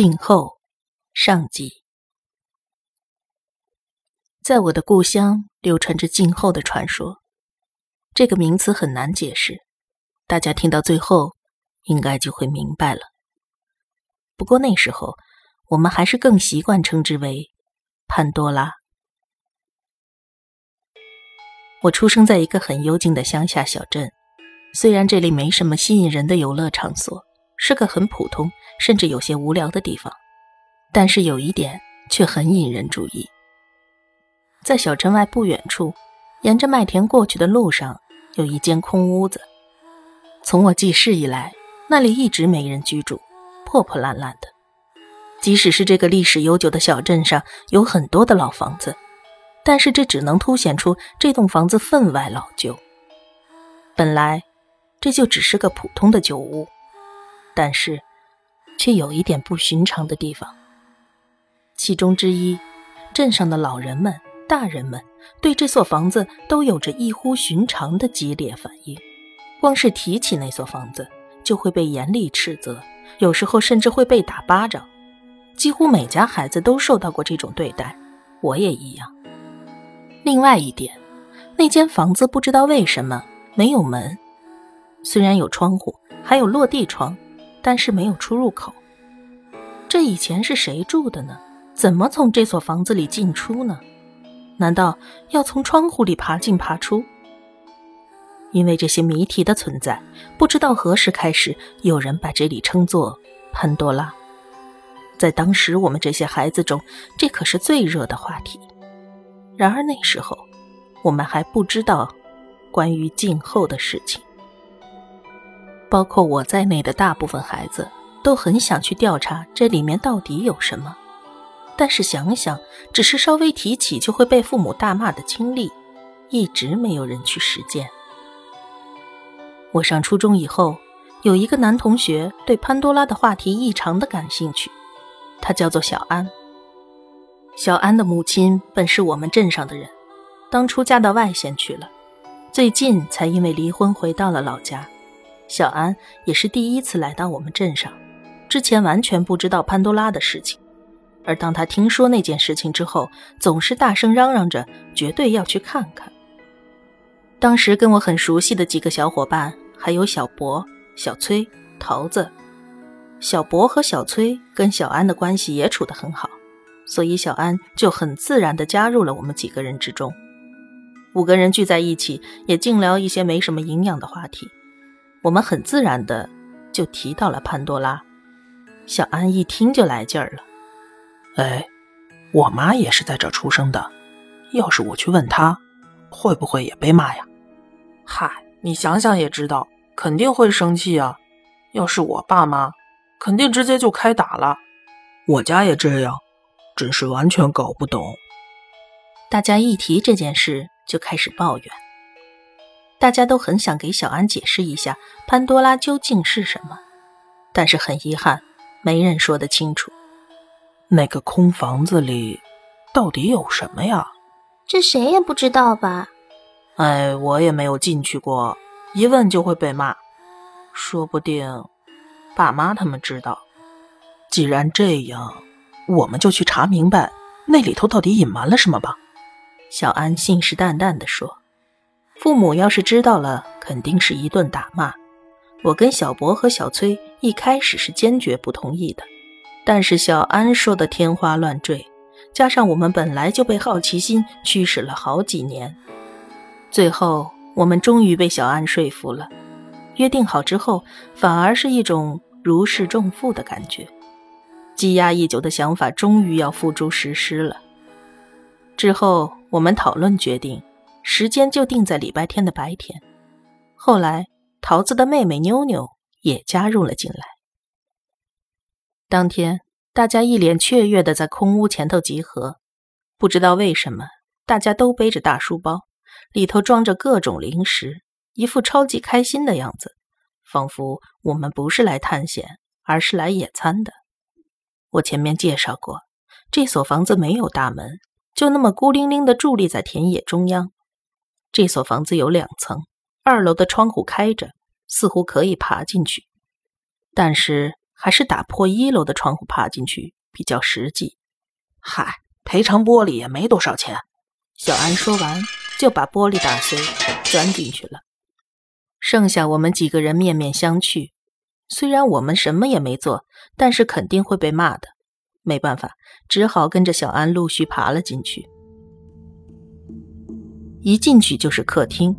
静后上集。在我的故乡流传着静后的传说，这个名词很难解释，大家听到最后应该就会明白了。不过那时候我们还是更习惯称之为潘多拉。我出生在一个很幽静的乡下小镇，虽然这里没什么吸引人的游乐场所，是个很普通甚至有些无聊的地方，但是有一点却很引人注意。在小镇外不远处，沿着麦田过去的路上有一间空屋子，从我记事以来那里一直没人居住，破破烂烂的。即使是这个历史悠久的小镇上有很多的老房子，但是这只能凸显出这栋房子分外老旧。本来这就只是个普通的旧屋，但是却有一点不寻常的地方。其中之一，镇上的老人们大人们对这所房子都有着异乎寻常的激烈反应，光是提起那所房子就会被严厉斥责，有时候甚至会被打巴掌。几乎每家孩子都受到过这种对待，我也一样。另外一点，那间房子不知道为什么没有门，虽然有窗户还有落地窗，但是没有出入口。这以前是谁住的呢？怎么从这所房子里进出呢？难道要从窗户里爬进爬出？因为这些谜题的存在，不知道何时开始有人把这里称作潘多拉。在当时我们这些孩子中，这可是最热的话题。然而那时候我们还不知道关于静后的事情。包括我在内的大部分孩子都很想去调查这里面到底有什么，但是想想只是稍微提起就会被父母大骂的经历，一直没有人去实践。我上初中以后，有一个男同学对潘多拉的话题异常的感兴趣，他叫做小安。小安的母亲本是我们镇上的人，当初嫁到外县去了，最近才因为离婚回到了老家。小安也是第一次来到我们镇上，之前完全不知道潘多拉的事情，而当他听说那件事情之后，总是大声嚷嚷着绝对要去看看。当时跟我很熟悉的几个小伙伴，还有小博、小崔、桃子。小博和小崔跟小安的关系也处得很好，所以小安就很自然地加入了我们几个人之中。五个人聚在一起，也净聊一些没什么营养的话题。我们很自然的就提到了潘多拉，小安一听就来劲儿了。哎，我妈也是在这出生的，要是我去问她，会不会也被骂呀？嗨，你想想也知道，肯定会生气啊。要是我爸妈，肯定直接就开打了。我家也这样，真是完全搞不懂。大家一提这件事就开始抱怨。大家都很想给小安解释一下潘多拉究竟是什么，但是很遗憾，没人说得清楚。那个空房子里到底有什么呀？这谁也不知道吧？哎，我也没有进去过，一问就会被骂。说不定爸妈他们知道。既然这样，我们就去查明白那里头到底隐瞒了什么吧。小安信誓旦旦地说。父母要是知道了，肯定是一顿打骂。我跟小博和小崔一开始是坚决不同意的，但是小安说的天花乱坠，加上我们本来就被好奇心驱使了好几年，最后我们终于被小安说服了。约定好之后，反而是一种如释重负的感觉，积压已久的想法终于要付诸实施了。之后我们讨论决定，时间就定在礼拜天的白天。后来桃子的妹妹妞妞也加入了进来。当天大家一脸雀跃地在空屋前头集合，不知道为什么大家都背着大书包，里头装着各种零食，一副超级开心的样子，仿佛我们不是来探险，而是来野餐的。我前面介绍过，这所房子没有大门，就那么孤零零地伫立在田野中央。这所房子有两层，2楼的窗户开着，似乎可以爬进去，但是还是打破一楼的窗户爬进去比较实际。嗨，赔偿玻璃也没多少钱。小安说完就把玻璃打碎钻进去了。剩下我们几个人面面相觑，虽然我们什么也没做，但是肯定会被骂的。没办法，只好跟着小安陆续爬了进去。一进去就是客厅，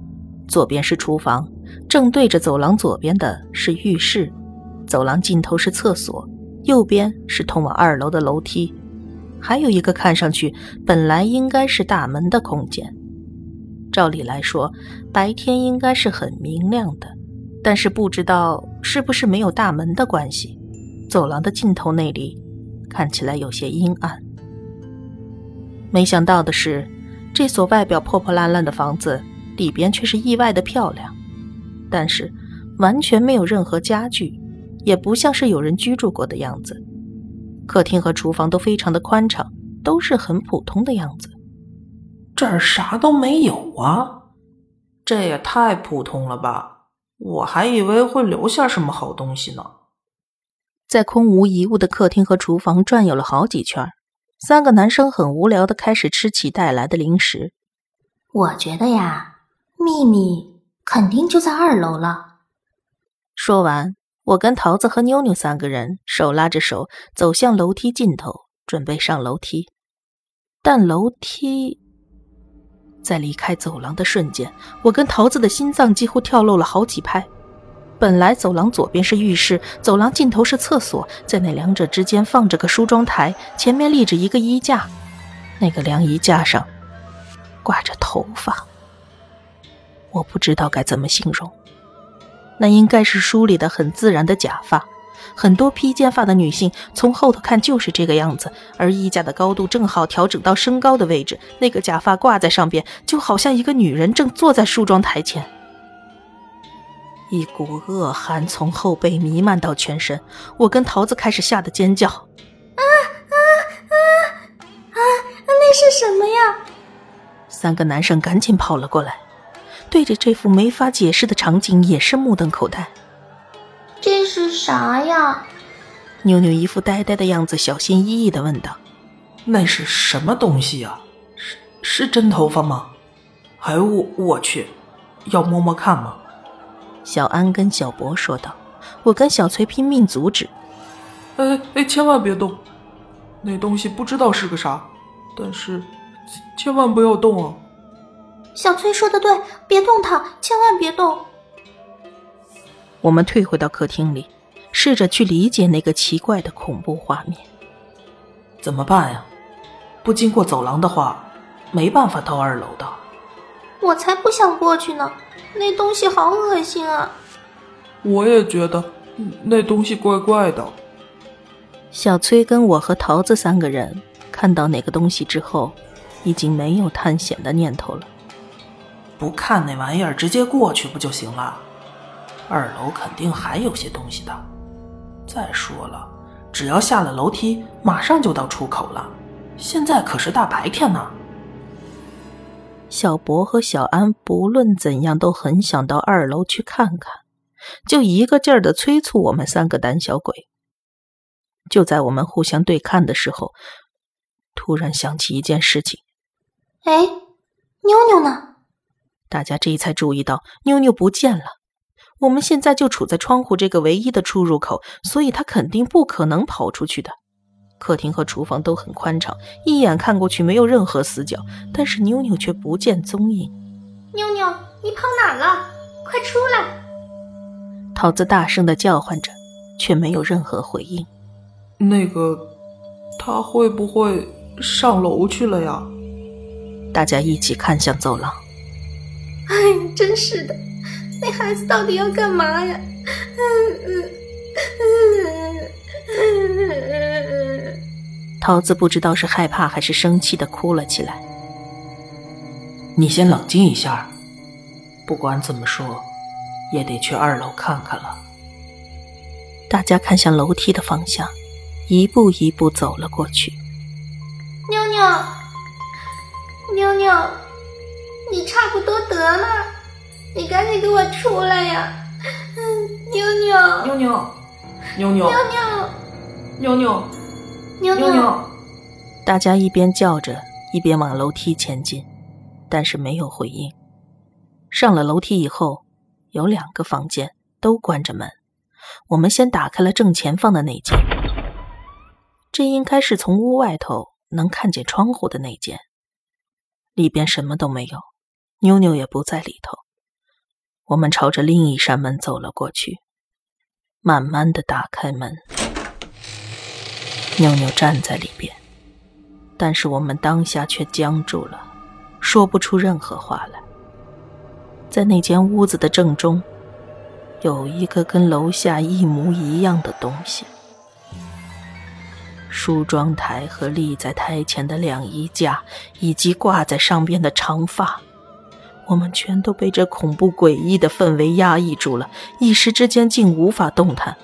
左边是厨房，正对着走廊左边的是浴室，走廊尽头是厕所，右边是通往二楼的楼梯，还有一个看上去本来应该是大门的空间。照理来说，白天应该是很明亮的，但是不知道是不是没有大门的关系，走廊的尽头那里看起来有些阴暗。没想到的是，这所外表破破烂烂的房子里边却是意外的漂亮，但是完全没有任何家具，也不像是有人居住过的样子。客厅和厨房都非常的宽敞，都是很普通的样子。这儿啥都没有啊，这也太普通了吧，我还以为会留下什么好东西呢。在空无一物的客厅和厨房转悠了好几圈，三个男生很无聊地开始吃起带来的零食。我觉得呀，秘密肯定就在二楼了。说完，我跟桃子和妞妞三个人手拉着手走向楼梯尽头，准备上楼梯。但楼梯……在离开走廊的瞬间，我跟桃子的心脏几乎跳漏了好几拍。本来走廊左边是浴室，走廊尽头是厕所，在那两者之间放着个梳妆台，前面立着一个衣架，那个晾衣架上挂着头发，我不知道该怎么形容，那应该是梳理的很自然的假发，很多披肩发的女性从后头看就是这个样子，而衣架的高度正好调整到身高的位置，那个假发挂在上边，就好像一个女人正坐在梳妆台前。一股恶寒从后背弥漫到全身，我跟桃子开始吓得尖叫。啊！那是什么呀？三个男生赶紧跑了过来，对着这幅没法解释的场景也是目瞪口呆。这是啥呀？妞妞一副呆呆的样子，小心翼翼地问道。那是什么东西呀？是真头发吗？哎，我去，要摸摸看吗？小安跟小博说道。我跟小崔拼命阻止。哎，千万别动，那东西不知道是个啥，但是千万不要动啊。小崔说的对，别动它，千万别动。我们退回到客厅里，试着去理解那个奇怪的恐怖画面。怎么办呀？不经过走廊的话，没办法到二楼的。我才不想过去呢，那东西好恶心啊。我也觉得那东西怪怪的。小崔跟我和桃子三个人看到那个东西之后，已经没有探险的念头了。不看那玩意儿，直接过去不就行了？二楼肯定还有些东西的。再说了，只要下了楼梯，马上就到出口了，现在可是大白天呢。小博和小安不论怎样都很想到二楼去看看，就一个劲儿地催促我们三个胆小鬼。就在我们互相对看的时候，突然想起一件事情。哎，妞妞呢？大家这才注意到妞妞不见了。我们现在就处在窗户这个唯一的出入口，所以她肯定不可能跑出去的。客厅和厨房都很宽敞，一眼看过去没有任何死角，但是妞妞却不见踪影。妞妞，你跑哪了？快出来！桃子大声地叫唤着，却没有任何回应。那个，她会不会上楼去了呀？大家一起看向走廊。哎，真是的，那孩子到底要干嘛呀？桃子不知道是害怕还是生气地哭了起来。你先冷静一下，不管怎么说也得去二楼看看了。大家看向楼梯的方向，一步一步走了过去。妞妞，妞妞，你差不多得了，你赶紧给我出来呀！妞妞，妞妞，妞妞妞妞妞妞！大家一边叫着一边往楼梯前进，但是没有回应。上了楼梯以后，有2个房间都关着门，我们先打开了正前方的那间，这应该是从屋外头能看见窗户的那间，里边什么都没有，妞妞也不在里头。我们朝着另一扇门走了过去，慢慢的打开门，妞妞站在里边，但是我们当下却僵住了，说不出任何话来。在那间屋子的正中，有一个跟楼下一模一样的东西，梳妆台和立在台前的晾衣架，以及挂在上边的长发，我们全都被这恐怖诡异的氛围压抑住了，一时之间竟无法动弹，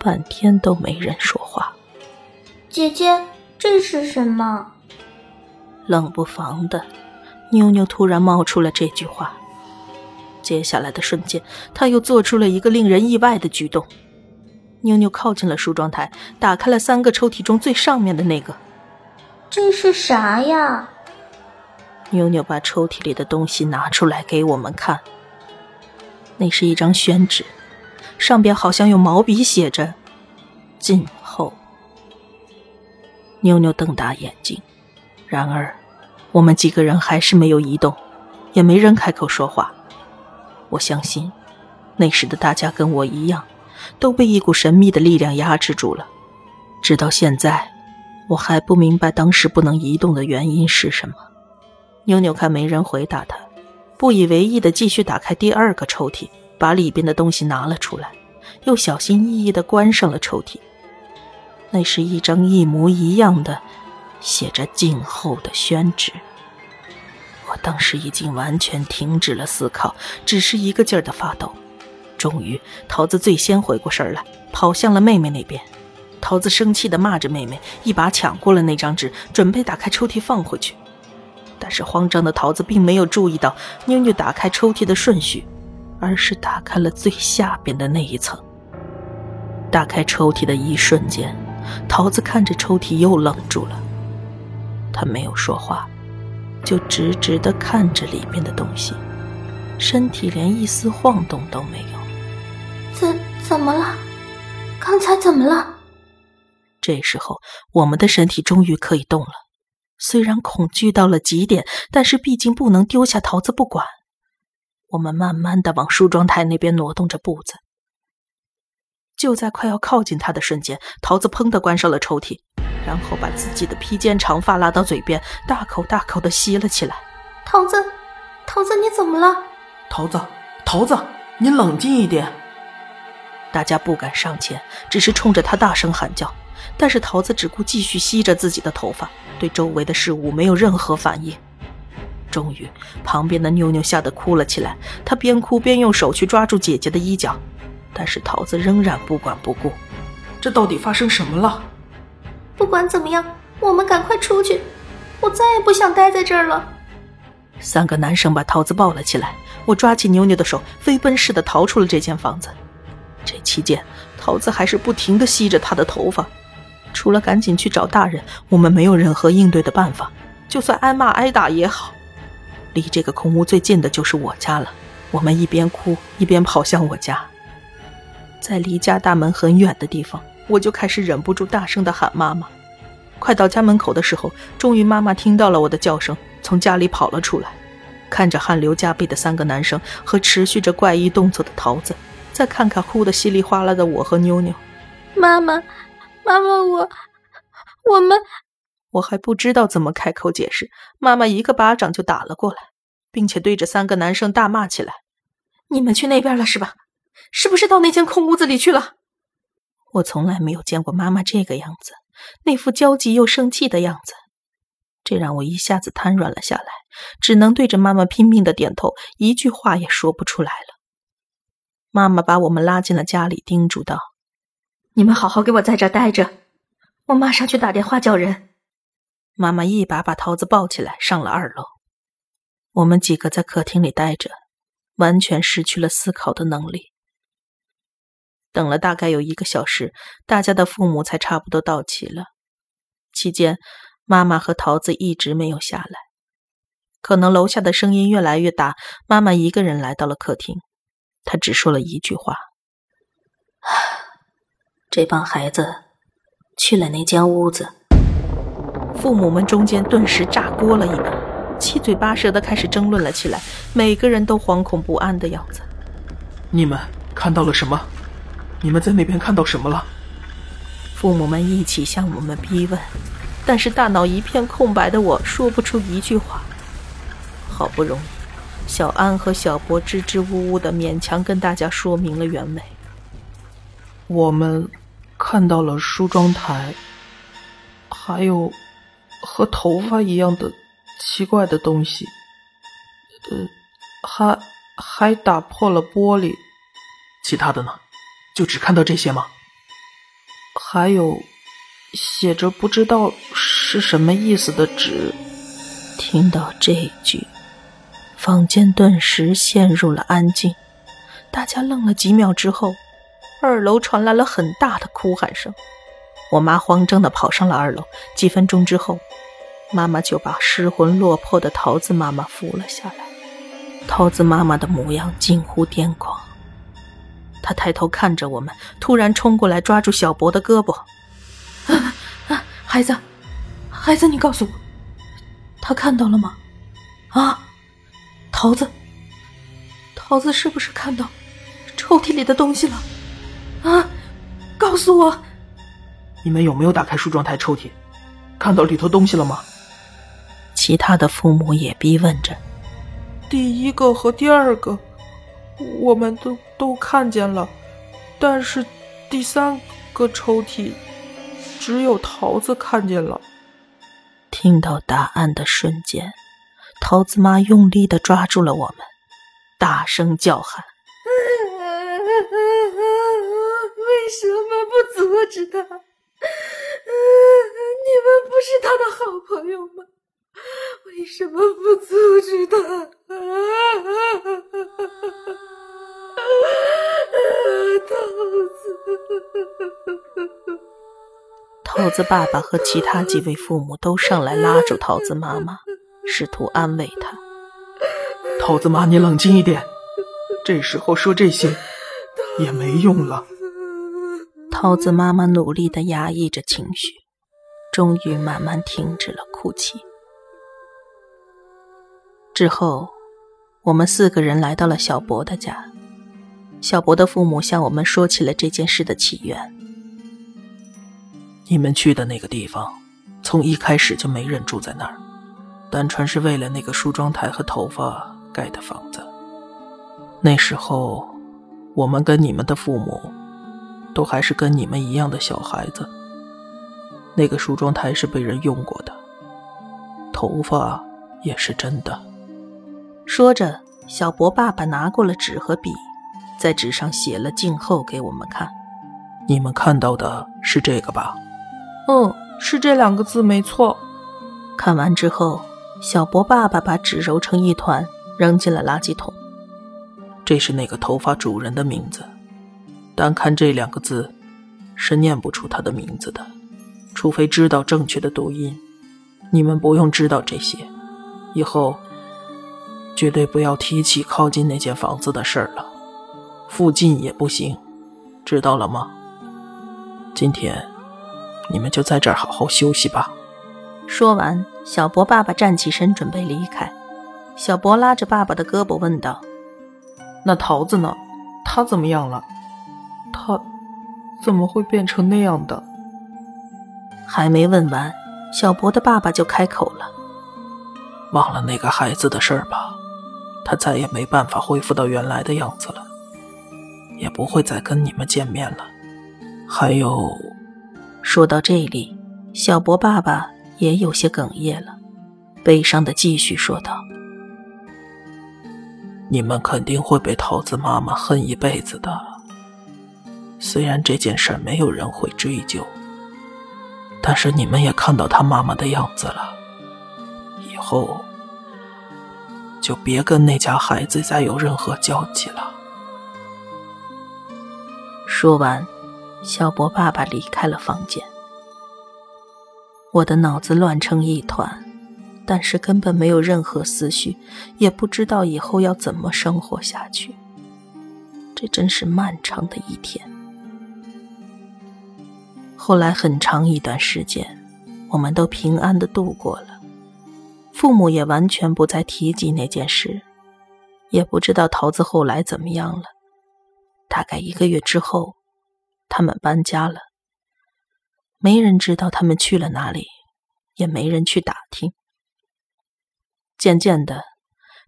半天都没人说话。姐姐，这是什么？冷不防的，妞妞突然冒出了这句话。接下来的瞬间，她又做出了一个令人意外的举动。妞妞靠近了梳妆台，打开了3个抽屉中最上面的那个。这是啥呀？妞妞把抽屉里的东西拿出来给我们看，那是一张宣纸，上边好像用毛笔写着静候。妞妞瞪大眼睛，然而我们几个人还是没有移动，也没人开口说话。我相信那时的大家跟我一样，都被一股神秘的力量压制住了。直到现在，我还不明白当时不能移动的原因是什么。妞妞看没人回答她，不以为意地继续打开第2个抽屉，把里边的东西拿了出来，又小心翼翼地关上了抽屉。那是一张一模一样的写着静候的宣纸。我当时已经完全停止了思考，只是一个劲儿地发抖。终于，桃子最先回过神来，跑向了妹妹那边。桃子生气地骂着妹妹，一把抢过了那张纸，准备打开抽屉放回去。但是慌张的桃子并没有注意到妞妞打开抽屉的顺序，而是打开了最下边的那一层。打开抽屉的一瞬间，桃子看着抽屉又愣住了。她没有说话，就直直地看着里面的东西，身体连一丝晃动都没有。怎么了？刚才怎么了？这时候，我们的身体终于可以动了。虽然恐惧到了极点，但是毕竟不能丢下桃子不管。我们慢慢地往梳妆台那边挪动着步子。就在快要靠近他的瞬间，桃子砰地关上了抽屉，然后把自己的披肩长发拉到嘴边，大口大口地吸了起来。桃子，你怎么了？桃子，你冷静一点。大家不敢上前，只是冲着他大声喊叫，但是桃子只顾继续吸着自己的头发，对周围的事物没有任何反应。终于，旁边的妞妞吓得哭了起来，她边哭边用手去抓住姐姐的衣角，但是桃子仍然不管不顾。这到底发生什么了？不管怎么样，我们赶快出去，我再也不想待在这儿了。3个男生把桃子抱了起来，我抓起妞妞的手，飞奔似的逃出了这间房子。这期间，桃子还是不停地吸着她的头发。除了赶紧去找大人，我们没有任何应对的办法，就算挨骂挨打也好。离这个空屋最近的就是我家了，我们一边哭一边跑向我家。在离家大门很远的地方，我就开始忍不住大声地喊妈妈。快到家门口的时候，终于妈妈听到了我的叫声，从家里跑了出来，看着汗流浃背的3个男生和持续着怪异动作的桃子，再看看哭得稀里哗啦的我和妞妞。妈妈，我们……我还不知道怎么开口解释，妈妈一个巴掌就打了过来，并且对着3个男生大骂起来：你们去那边了是吧？是不是到那间空屋子里去了？我从来没有见过妈妈这个样子，那副焦急又生气的样子，这让我一下子瘫软了下来，只能对着妈妈拼命的点头，一句话也说不出来了。妈妈把我们拉进了家里，叮嘱道：你们好好给我在这待着，我马上去打电话叫人。妈妈一把把桃子抱起来，上了2楼。我们几个在客厅里待着，完全失去了思考的能力。等了大概有1个小时，大家的父母才差不多到齐了。期间，妈妈和桃子一直没有下来。可能楼下的声音越来越大，妈妈一个人来到了客厅。她只说了一句话：“这帮孩子去了那间屋子。”父母们中间顿时炸锅了一把，七嘴八舌的开始争论了起来，每个人都惶恐不安的样子。你们看到了什么？你们在那边看到什么了？父母们一起向我们逼问，但是大脑一片空白的我说不出一句话。好不容易，小安和小博支支吾吾的勉强跟大家说明了原委。我们看到了梳妆台，还有和头发一样的奇怪的东西，还打破了玻璃。其他的呢？就只看到这些吗？还有写着不知道是什么意思的纸。听到这句，房间顿时陷入了安静。大家愣了几秒之后，2楼传来了很大的哭喊声。我妈慌张地跑上了2楼，几分钟之后，妈妈就把失魂落魄的桃子妈妈扶了下来。桃子妈妈的模样近乎癫狂，她抬头看着我们，突然冲过来抓住小博的胳膊：“孩子，你告诉我，他看到了吗？啊，桃子是不是看到抽屉里的东西了？啊，告诉我！”“你们有没有打开梳妆台抽屉？看到里头东西了吗？”其他的父母也逼问着。“第一个和第二个我们都看见了，但是第三个抽屉只有桃子看见了。”听到答案的瞬间，桃子妈用力地抓住了我们，大声叫喊：“为什么不阻止他？你们不是他的好朋友吗？为什么不阻止他？”桃子爸爸和其他几位父母都上来拉住桃子妈妈，试图安慰她。“桃子妈，你冷静一点，这时候说这些也没用了。”桃子妈妈努力地压抑着情绪，终于慢慢停止了哭泣。之后，我们4个人来到了小博的家。小博的父母向我们说起了这件事的起源。“你们去的那个地方，从一开始就没人住在那儿，单纯是为了那个梳妆台和头发盖的房子。那时候，我们跟你们的父母，都还是跟你们一样的小孩子。那个梳妆台是被人用过的，头发也是真的。”说着，小博爸爸拿过了纸和笔，在纸上写了静后给我们看。“你们看到的是这个吧？”“是这2个字没错。”看完之后，小博爸爸把纸揉成一团，扔进了垃圾桶。“这是那个头发主人的名字，单看这2个字是念不出他的名字的，除非知道正确的读音。你们不用知道这些，以后绝对不要提起靠近那间房子的事儿了，附近也不行，知道了吗？今天你们就在这儿好好休息吧。”说完，小博爸爸站起身准备离开。小博拉着爸爸的胳膊问道：“那桃子呢？她怎么样了？她怎么会变成那样的？”还没问完，小博的爸爸就开口了：“忘了那个孩子的事儿吧，他再也没办法恢复到原来的样子了，也不会再跟你们见面了。还有……”说到这里，小博爸爸也有些哽咽了，悲伤地继续说道：“你们肯定会被桃子妈妈恨一辈子的，虽然这件事没有人会追究，但是你们也看到他妈妈的样子了，以后就别跟那家孩子再有任何交集了。”说完，小博爸爸离开了房间。我的脑子乱成一团，但是根本没有任何思绪，也不知道以后要怎么生活下去。这真是漫长的一天。后来很长一段时间，我们都平安地度过了，父母也完全不再提及那件事，也不知道桃子后来怎么样了。大概1个月之后，他们搬家了，没人知道他们去了哪里，也没人去打听。渐渐的，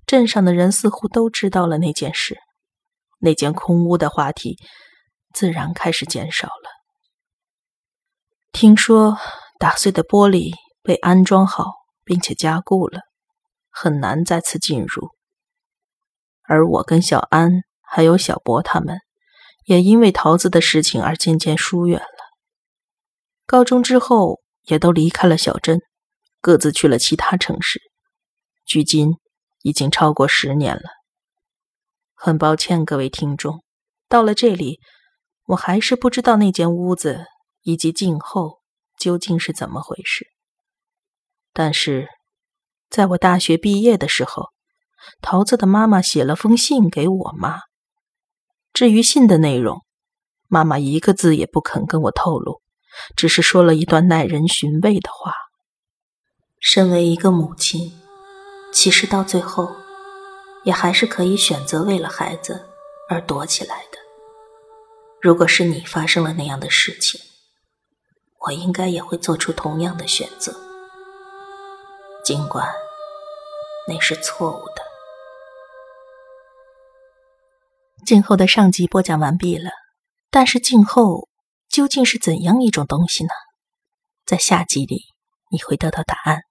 镇上的人似乎都知道了那件事，那间空屋的话题自然开始减少了。听说打碎的玻璃被安装好并且加固了，很难再次进入。而我跟小安还有小博他们也因为桃子的事情而渐渐疏远了。高中之后也都离开了小镇，各自去了其他城市，距今已经超过10年了。很抱歉各位听众，到了这里我还是不知道那间屋子以及静后究竟是怎么回事。但是在我大学毕业的时候，桃子的妈妈写了封信给我妈。至于信的内容，妈妈一个字也不肯跟我透露，只是说了一段耐人寻味的话。身为一个母亲，其实到最后也还是可以选择为了孩子而躲起来的。如果是你发生了那样的事情，我应该也会做出同样的选择，尽管那是错误的。静后的上集播讲完毕了，但是静后究竟是怎样一种东西呢？在下集里你会得到答案。